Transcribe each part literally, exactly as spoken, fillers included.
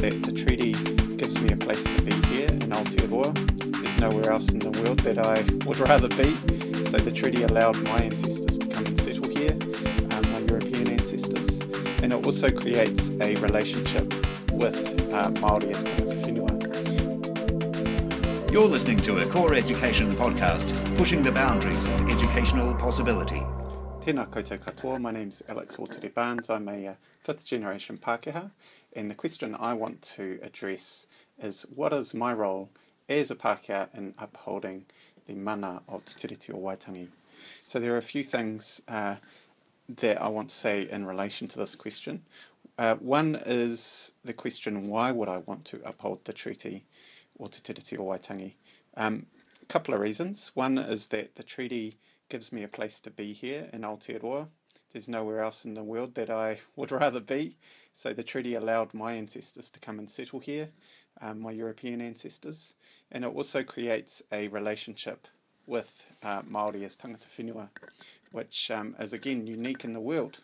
that the treaty gives me a place to be here in Aotearoa. There's nowhere else in the world that I would rather be, so the treaty allowed my ancestors to come and settle here, um, my European ancestors, and it also creates a relationship with uh, Māori as tangata whenua. You're listening to a Core Education podcast, pushing the boundaries of educational possibility. Tēnā koutou katoa, my name's Alex Otere-Barnes, I'm a uh, fifth generation Pākehā, and the question I want to address is what is my role as a Pākehā in upholding the mana of Te Tiriti o Waitangi? So there are a few things uh, that I want to say in relation to this question. Uh, one is the question, why would I want to uphold the treaty or Te Tiriti o Waitangi? Um, a couple of reasons. One is that the treaty gives me a place to be here in Aotearoa. There's nowhere else in the world that I would rather be, so the treaty allowed my ancestors to come and settle here, um, my European ancestors, and it also creates a relationship with uh, Māori as tangata whenua, which um, is again unique in the world.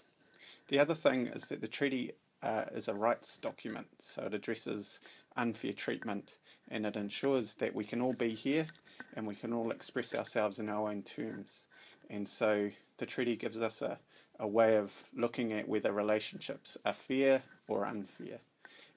The other thing is that the treaty uh, is a rights document, so it addresses unfair treatment and it ensures that we can all be here and we can all express ourselves in our own terms. And so the treaty gives us a, a way of looking at whether relationships are fair or unfair.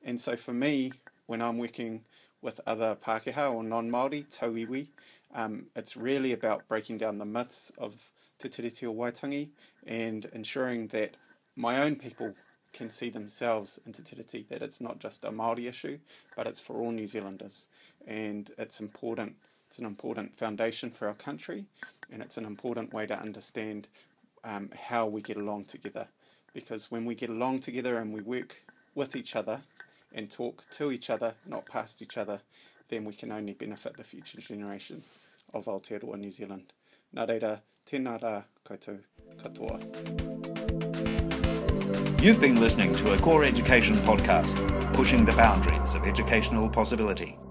And so for me, when I'm working with other Pākehā or non-Māori, tau iwi, um, it's really about breaking down the myths of Te Tiriti o Waitangi and ensuring that my own people can see themselves in Te Tiriti, that it's not just a Māori issue, but it's for all New Zealanders. And it's important, it's an important foundation for our country, and it's an important way to understand um, how we get along together. Because when we get along together and we work with each other and talk to each other, not past each other, then we can only benefit the future generations of Aotearoa New Zealand. Nā reira, tēnā rā koutou katoa. You've been listening to a Core Education podcast, pushing the boundaries of educational possibility.